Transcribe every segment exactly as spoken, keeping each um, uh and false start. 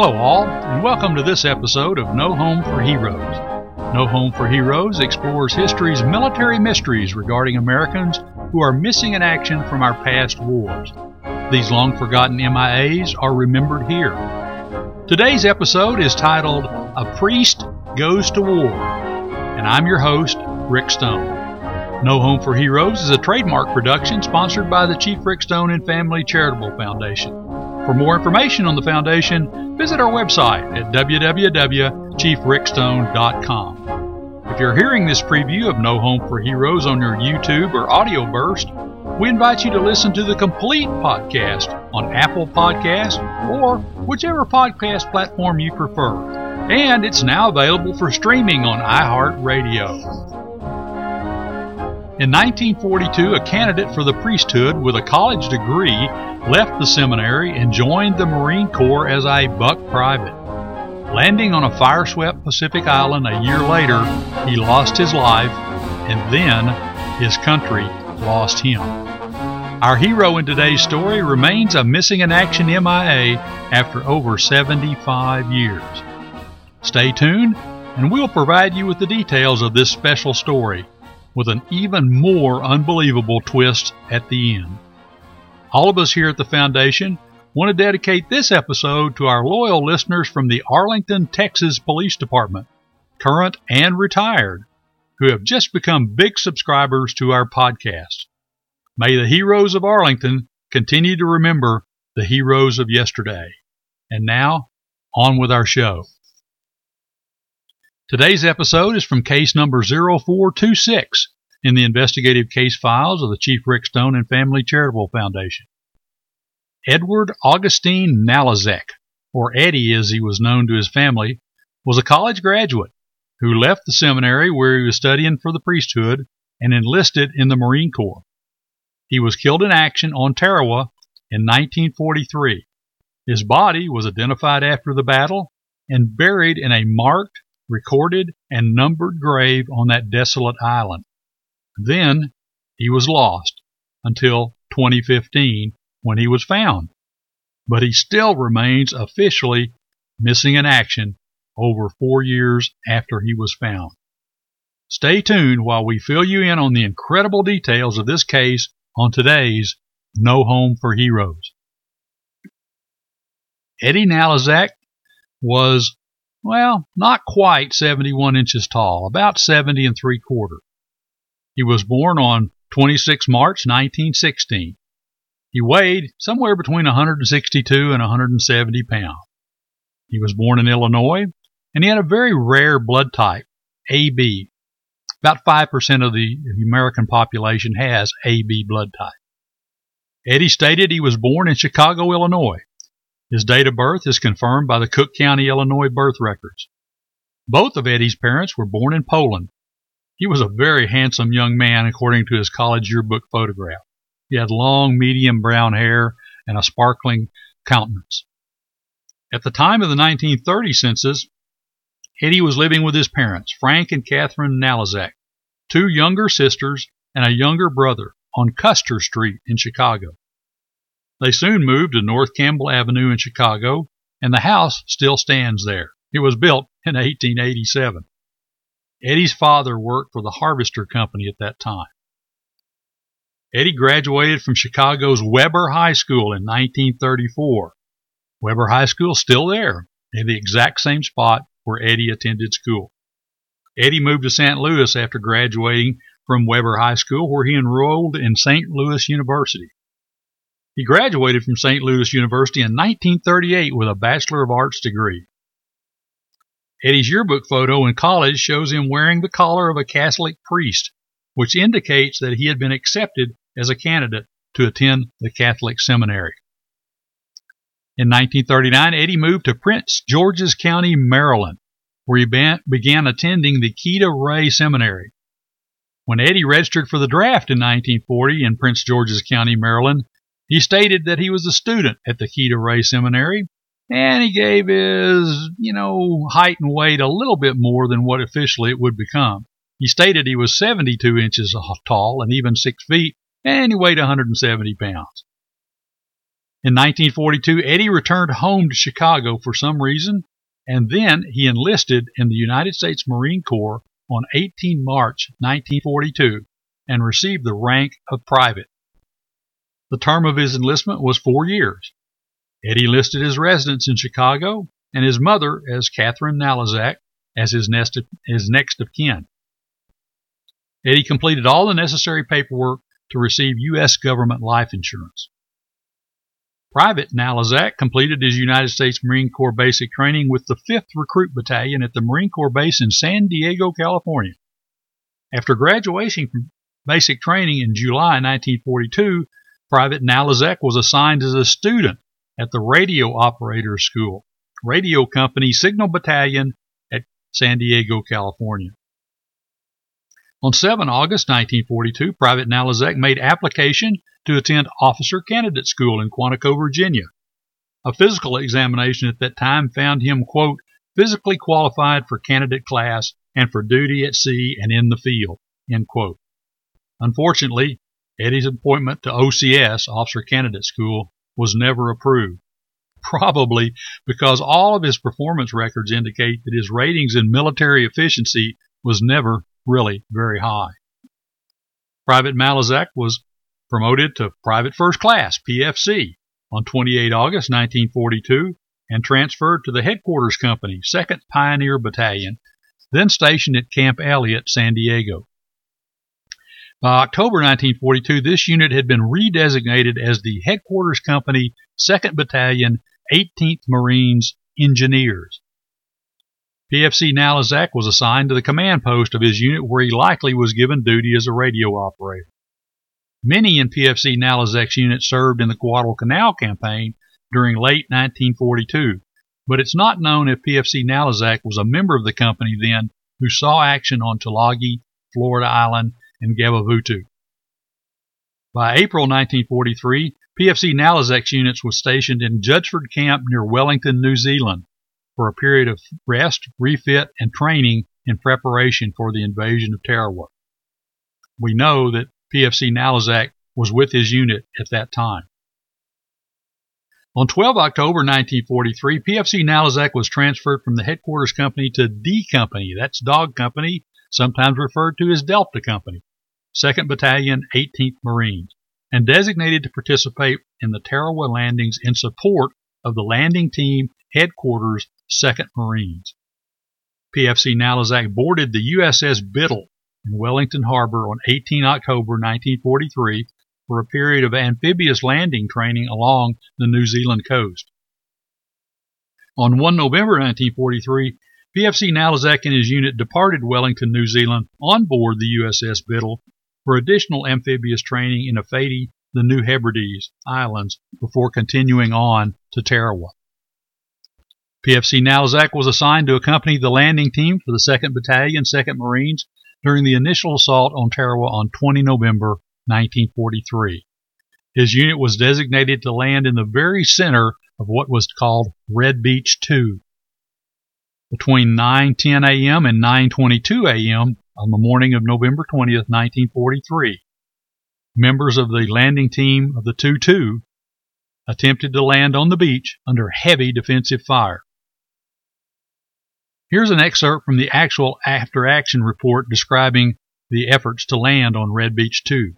Hello all, and welcome to this episode of No Home for Heroes. No Home for Heroes explores history's military mysteries regarding Americans who are missing in action from our past wars. These long-forgotten M I As are remembered here. Today's episode is titled, A Priest Goes to War, and I'm your host, Rick Stone. No Home for Heroes is a trademark production sponsored by the Chief Rick Stone and Family Charitable Foundation. For more information on the foundation, visit our website at w w w dot chief rick stone dot com. If you're hearing this preview of No Home for Heroes on your YouTube or AudioBurst, we invite you to listen to the complete podcast on Apple Podcasts or whichever podcast platform you prefer. And it's now available for streaming on iHeartRadio. In nineteen forty-two, a candidate for the priesthood with a college degree left the seminary and joined the Marine Corps as a buck private. Landing on a fire-swept Pacific island a year later, he lost his life, and then his country lost him. Our hero in today's story remains a missing in action M I A after over seventy-five years. Stay tuned, and we'll provide you with the details of this special story, with an even more unbelievable twist at the end. All of us here at the Foundation want to dedicate this episode to our loyal listeners from the Arlington, Texas Police Department, current and retired, who have just become big subscribers to our podcast. May the heroes of Arlington continue to remember the heroes of yesterday. And now, on with our show. Today's episode is from case number zero four two six in the investigative case files of the Chief Rick Stone and Family Charitable Foundation. Edward Augustine Nalazek, or Eddie as he was known to his family, was a college graduate who left the seminary where he was studying for the priesthood and enlisted in the Marine Corps. He was killed in action on Tarawa in nineteen forty-three. His body was identified after the battle and buried in a marked, recorded, and numbered grave on that desolate island. Then he was lost until twenty fifteen when he was found, but he still remains officially missing in action over four years after he was found. Stay tuned while we fill you in on the incredible details of this case on today's No Home for Heroes. Eddie Nalazek was, well, not quite seventy-one inches tall, about seventy and three quarter. He was born on the twenty-sixth of March, nineteen sixteen. He weighed somewhere between one sixty-two and one seventy pounds. He was born in Illinois, and he had a very rare blood type, A B. About five percent of the American population has A B blood type. Eddie stated he was born in Chicago, Illinois. His date of birth is confirmed by the Cook County, Illinois birth records. Both of Eddie's parents were born in Poland. He was a very handsome young man according to his college yearbook photograph. He had long, medium brown hair and a sparkling countenance. At the time of the nineteen thirty census, Eddie was living with his parents, Frank and Catherine Nalazek, two younger sisters and a younger brother, on Custer Street in Chicago. They soon moved to North Campbell Avenue in Chicago, and the house still stands there. It was built in eighteen eighty-seven. Eddie's father worked for the Harvester Company at that time. Eddie graduated from Chicago's Weber High School in nineteen thirty-four. Weber High School is still there, in the exact same spot where Eddie attended school. Eddie moved to Saint Louis after graduating from Weber High School, where he enrolled in Saint Louis University. He graduated from Saint Louis University in nineteen thirty-eight with a Bachelor of Arts degree. Eddie's yearbook photo in college shows him wearing the collar of a Catholic priest, which indicates that he had been accepted as a candidate to attend the Catholic seminary. In nineteen thirty-nine, Eddie moved to Prince George's County, Maryland, where he be- began attending the Keita Ray Seminary. When Eddie registered for the draft in nineteen forty in Prince George's County, Maryland, he stated that he was a student at the Keita Ray Seminary, and he gave his, you know, height and weight a little bit more than what officially it would become. He stated he was seventy-two inches tall and even six feet, and he weighed one seventy pounds. In nineteen forty-two, Eddie returned home to Chicago for some reason, and then he enlisted in the United States Marine Corps on eighteenth of March nineteen forty-two and received the rank of private. The term of his enlistment was four years. Eddie listed his residence in Chicago and his mother as Catherine Nalazek as his next of, his next of kin. Eddie completed all the necessary paperwork to receive U S government life insurance. Private Nalazek completed his United States Marine Corps basic training with the fifth Recruit Battalion at the Marine Corps Base in San Diego, California. After graduation from basic training in July nineteen forty-two, Private Nalazek was assigned as a student at the Radio Operator School, Radio Company Signal Battalion at San Diego, California. On seventh of August nineteen forty-two, Private Nalazek made application to attend Officer Candidate School in Quantico, Virginia. A physical examination at that time found him, quote, physically qualified for candidate class and for duty at sea and in the field, end quote. Unfortunately, Eddie's appointment to O C S, Officer Candidate School, was never approved, probably because all of his performance records indicate that his ratings in military efficiency was never really very high. Private Nalazek was promoted to Private First Class, P F C, on twenty-eighth of August nineteen forty-two and transferred to the Headquarters Company, second Pioneer Battalion, then stationed at Camp Elliott, San Diego. By October nineteen forty-two, this unit had been redesignated as the Headquarters Company, second Battalion, eighteenth Marines, Engineers. P F C Nalazek was assigned to the command post of his unit where he likely was given duty as a radio operator. Many in P F C Nalazek's unit served in the Guadalcanal campaign during late nineteen forty-two, but it's not known if P F C Nalazek was a member of the company then who saw action on Tulagi, Florida Island, and Gavavutu. By April nineteen forty-three, P F C Nalazek's units was stationed in Judgeford Camp near Wellington, New Zealand, for a period of rest, refit, and training in preparation for the invasion of Tarawa. We know that P F C Nalazek was with his unit at that time. On twelfth of October nineteen forty-three, P F C Nalazek was transferred from the Headquarters Company to D Company, that's Dog Company, sometimes referred to as Delta Company, second Battalion, eighteenth Marines, and designated to participate in the Tarawa landings in support of the landing team, Headquarters, second Marines. P F C Nalazek boarded the U S S Biddle in Wellington Harbor on eighteenth of October nineteen forty-three for a period of amphibious landing training along the New Zealand coast. On first of November nineteen forty-three, P F C Nalazek and his unit departed Wellington, New Zealand on board the U S S Biddle for additional amphibious training in Afedi, the New Hebrides Islands, before continuing on to Tarawa. P F C Nalazek was assigned to accompany the landing team for the second Battalion, second Marines, during the initial assault on Tarawa on twentieth of November nineteen forty-three. His unit was designated to land in the very center of what was called Red Beach two. Between nine ten a.m. and nine twenty-two a.m. on the morning of November twentieth, nineteen forty-three, members of the landing team of the two two attempted to land on the beach under heavy defensive fire. Here's an excerpt from the actual after-action report describing the efforts to land on Red Beach two.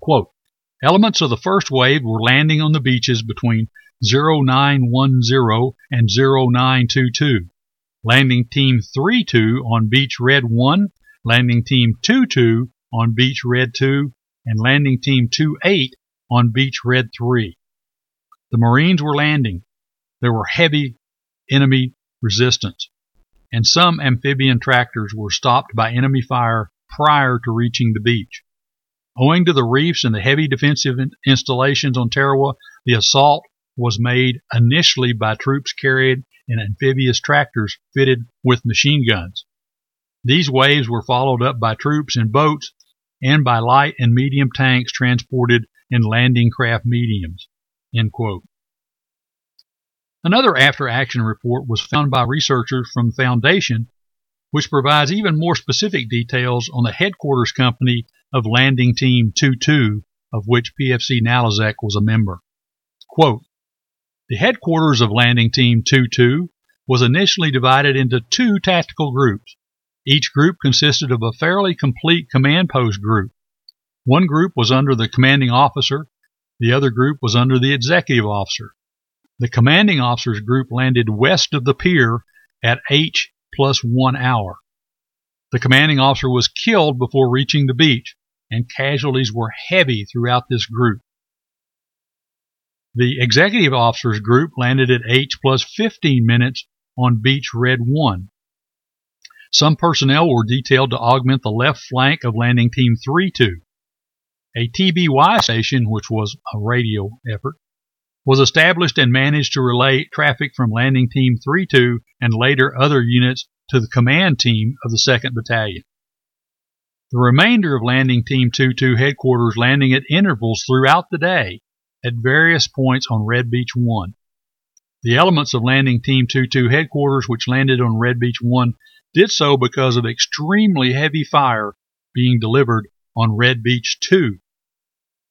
Quote, elements of the first wave were landing on the beaches between oh nine ten and oh nine twenty-two. Landing Team three two on Beach Red one, Landing Team two two on Beach Red two, and Landing Team two eight on Beach Red three. The Marines were landing. There were heavy enemy resistance, and some amphibian tractors were stopped by enemy fire prior to reaching the beach. Owing to the reefs and the heavy defensive installations on Tarawa, the assault was made initially by troops carried in amphibious tractors fitted with machine guns. These waves were followed up by troops in boats and by light and medium tanks transported in landing craft mediums, end quote. Another after-action report was found by researchers from the Foundation, which provides even more specific details on the Headquarters Company of Landing Team two two, of which P F C Nalazek was a member. Quote, "The headquarters of Landing Team twenty-two was initially divided into two tactical groups. Each group consisted of a fairly complete command post group. One group was under the commanding officer, the other group was under the executive officer. The commanding officer's group landed west of the pier at H plus one hour. The commanding officer was killed before reaching the beach, and casualties were heavy throughout this group. The executive officer's group landed at H plus fifteen minutes on Beach Red one. Some personnel were detailed to augment the left flank of Landing Team thirty-two. A T B Y station, which was a radio effort, was established and managed to relay traffic from Landing Team thirty-two and later other units to the command team of the second Battalion. The remainder of Landing Team twenty-two headquarters landing at intervals throughout the day at various points on Red Beach one. The elements of Landing Team twenty-two headquarters which landed on Red Beach one did so because of extremely heavy fire being delivered on Red Beach two.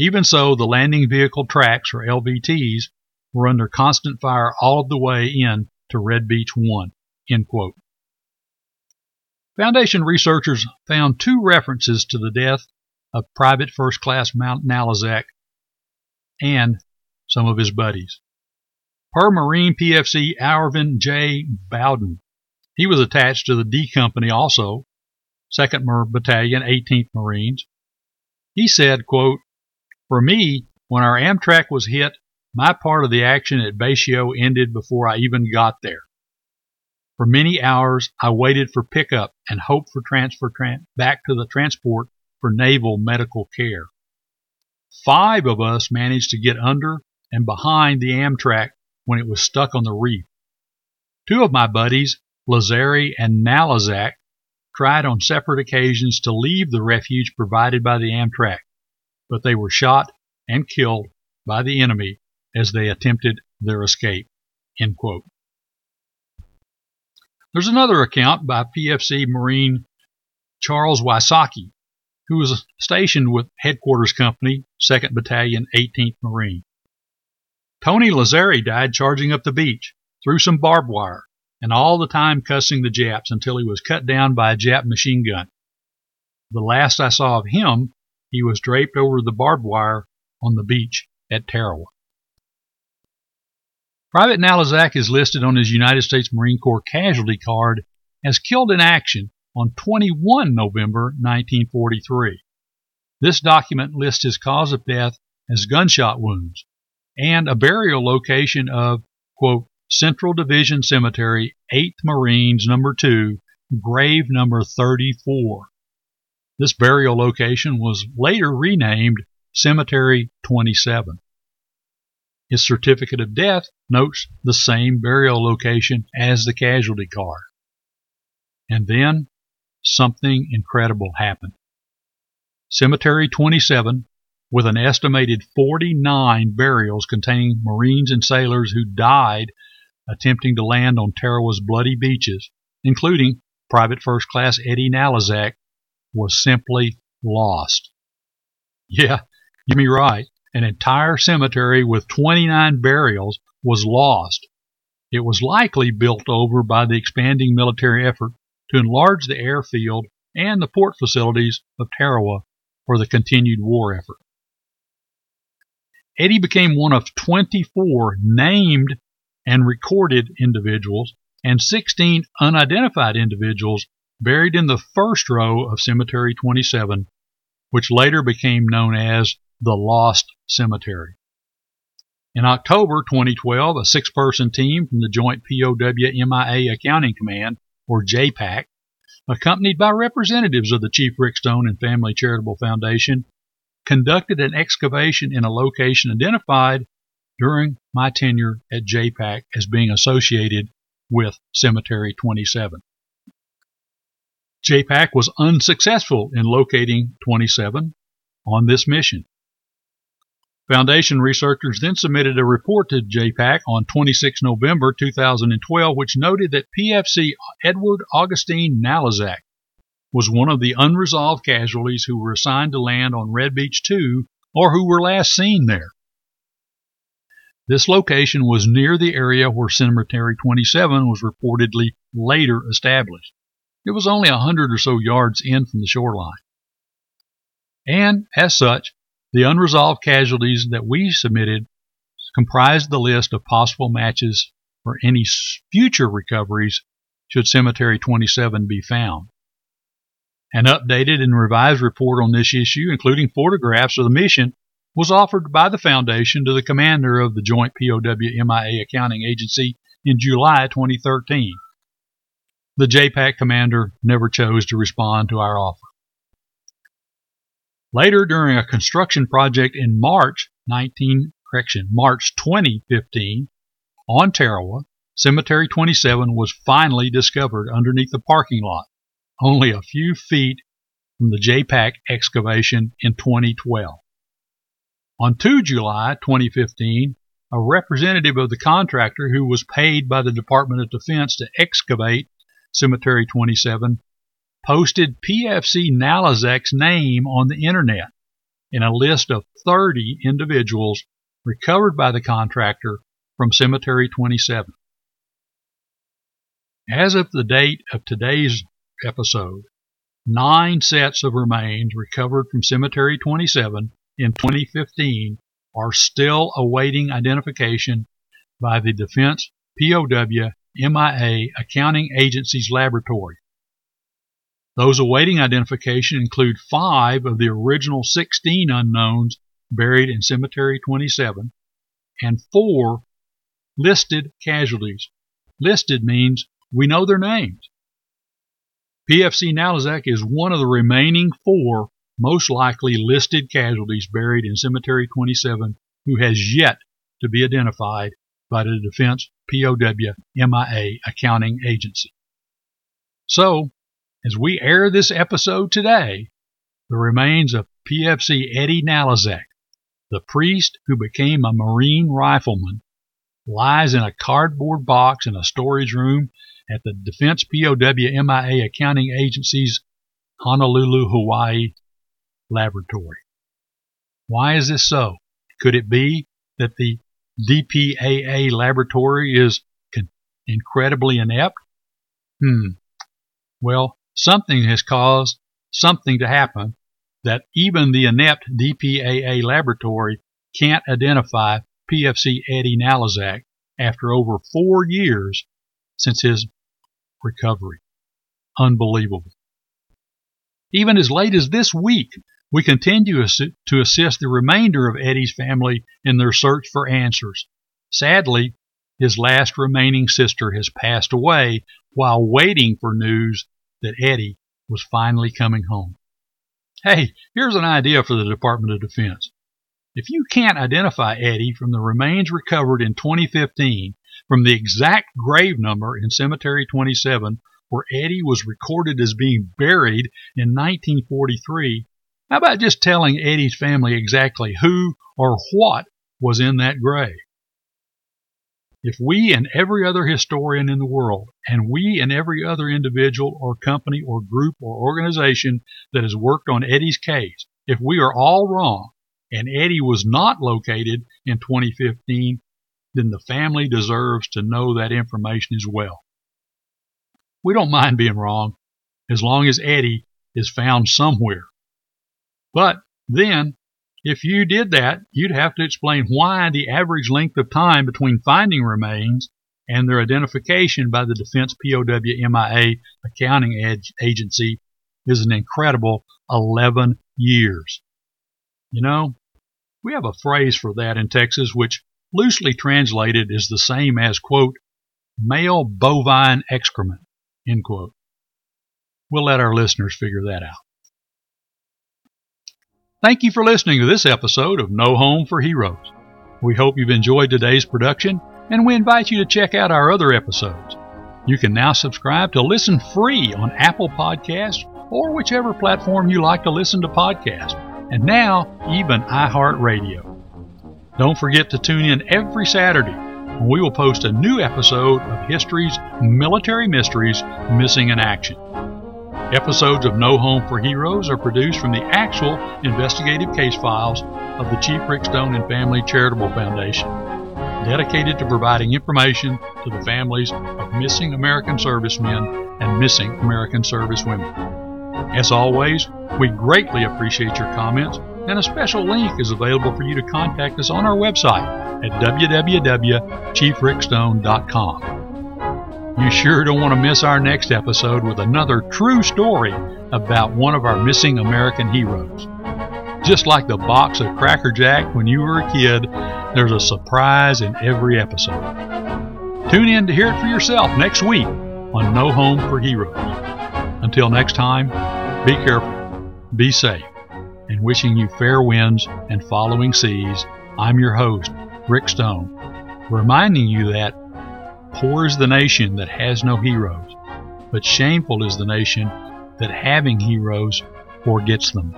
Even so, the landing vehicle tracks, or L V Ts, were under constant fire all of the way in to Red Beach one." End quote. Foundation researchers found two references to the death of Private First Class Nalazek and some of his buddies. Per Marine P F C Arvin J. Bowden, he was attached to the D Company also, second Battalion, eighteenth Marines. He said, quote, "For me, when our Amtrak was hit, my part of the action at Batio ended before I even got there. For many hours, I waited for pickup and hoped for transfer tra- back to the transport for naval medical care. Five of us managed to get under and behind the Amtrak when it was stuck on the reef. Two of my buddies, Lazari and Nalazek, tried on separate occasions to leave the refuge provided by the Amtrak, but they were shot and killed by the enemy as they attempted their escape." End quote. There's another account by P F C Marine Charles Wysocki, who was stationed with Headquarters Company, second Battalion, eighteenth Marine. "Tony Lazari died charging up the beach, through some barbed wire, and all the time cussing the Japs until he was cut down by a Jap machine gun. The last I saw of him, he was draped over the barbed wire on the beach at Tarawa." Private Nalazek is listed on his United States Marine Corps casualty card as killed in action on the twenty-first of November, nineteen forty-three. This document lists his cause of death as gunshot wounds and a burial location of, quote, "Central Division Cemetery, eighth Marines, number two, grave number thirty-four. This burial location was later renamed Cemetery twenty-seven. His certificate of death notes the same burial location as the casualty card. And then, something incredible happened. Cemetery twenty-seven, with an estimated forty-nine burials containing Marines and sailors who died attempting to land on Tarawa's bloody beaches, including Private First Class Eddie Nalazek, was simply lost. Yeah, you me right. An entire cemetery with twenty-nine burials was lost. It was likely built over by the expanding military effort to enlarge the airfield and the port facilities of Tarawa for the continued war effort. Eddie became one of twenty-four named and recorded individuals and sixteen unidentified individuals buried in the first row of Cemetery twenty-seven, which later became known as the Lost Cemetery. In October twenty twelve, a six-person team from the Joint P O W M I A Accounting Command, or J PAC, accompanied by representatives of the Chief Rick Stone and Family Charitable Foundation, conducted an excavation in a location identified during my tenure at J PAC as being associated with Cemetery twenty-seven. J PAC was unsuccessful in locating twenty-seven on this mission. Foundation researchers then submitted a report to J PAC on the twenty-sixth of November, two thousand twelve, which noted that P F C Edward Augustine Nalazek was one of the unresolved casualties who were assigned to land on Red Beach two or who were last seen there. This location was near the area where Cemetery twenty-seven was reportedly later established. It was only a hundred or so yards in from the shoreline. And, as such, the unresolved casualties that we submitted comprised the list of possible matches for any future recoveries should Cemetery twenty-seven be found. An updated and revised report on this issue, including photographs of the mission, was offered by the Foundation to the commander of the Joint P O W M I A Accounting Agency in July twenty thirteen. The J PAC commander never chose to respond to our offer. Later, during a construction project in March nineteen, correction, March twenty fifteen, on Tarawa, Cemetery twenty-seven was finally discovered underneath the parking lot, only a few feet from the J PAC excavation in twenty twelve. On the second of July twenty fifteen, a representative of the contractor who was paid by the Department of Defense to excavate Cemetery twenty-seven posted P F C Nalazek's name on the internet in a list of thirty individuals recovered by the contractor from Cemetery twenty-seven. As of the date of today's episode, nine sets of remains recovered from Cemetery twenty-seven in twenty fifteen are still awaiting identification by the Defense P O W M I A Accounting Agency's laboratory. Those awaiting identification include five of the original sixteen unknowns buried in Cemetery twenty-seven and four listed casualties. Listed means we know their names. P F C Nalazek is one of the remaining four most likely listed casualties buried in Cemetery twenty-seven who has yet to be identified by the Defense P O W M I A Accounting Agency. So, as we air this episode today, the remains of P F C Eddie Nalazek, the priest who became a Marine rifleman, lies in a cardboard box in a storage room at the Defense P O W M I A Accounting Agency's Honolulu, Hawaii laboratory. Why is this so? Could it be that the D P A A laboratory is con- incredibly inept? Hmm. Well, something has caused something to happen that even the inept D P A A laboratory can't identify P F C Eddie Nalazek after over four years since his recovery. Unbelievable. Even as late as this week, we continue to assist the remainder of Eddie's family in their search for answers. Sadly, his last remaining sister has passed away while waiting for news that Eddie was finally coming home. Hey, here's an idea for the Department of Defense. If you can't identify Eddie from the remains recovered in twenty fifteen from the exact grave number in Cemetery twenty-seven where Eddie was recorded as being buried in nineteen forty-three, how about just telling Eddie's family exactly who or what was in that grave? If we and every other historian in the world, and we and every other individual or company or group or organization that has worked on Eddie's case, if we are all wrong and Eddie was not located in twenty fifteen, then the family deserves to know that information as well. We don't mind being wrong as long as Eddie is found somewhere. But then, if you did that, you'd have to explain why the average length of time between finding remains and their identification by the Defense P O W M I A Accounting Agency is an incredible eleven years. You know, we have a phrase for that in Texas which loosely translated is the same as, quote, male bovine excrement, end quote. We'll let our listeners figure that out. Thank you for listening to this episode of No Home for Heroes. We hope you've enjoyed today's production, and we invite you to check out our other episodes. You can now subscribe to Listen Free on Apple Podcasts or whichever platform you like to listen to podcasts, and now even iHeartRadio. Don't forget to tune in every Saturday, and we will post a new episode of History's Military Mysteries Missing in Action. Episodes of No Home for Heroes are produced from the actual investigative case files of the Chief Rick Stone and Family Charitable Foundation. dedicated to providing information to the families of missing American servicemen and missing American servicewomen. As always, we greatly appreciate your comments, and a special link is available for you to contact us on our website at w w w dot chief rick stone dot com. You sure don't want to miss our next episode with another true story about one of our missing American heroes. Just like the box of Cracker Jack when you were a kid, there's a surprise in every episode. Tune in to hear it for yourself next week on No Home for Heroes. Until next time, be careful, be safe, and wishing you fair winds and following seas, I'm your host, Rick Stone, reminding you that poor is the nation that has no heroes, but shameful is the nation that having heroes forgets them.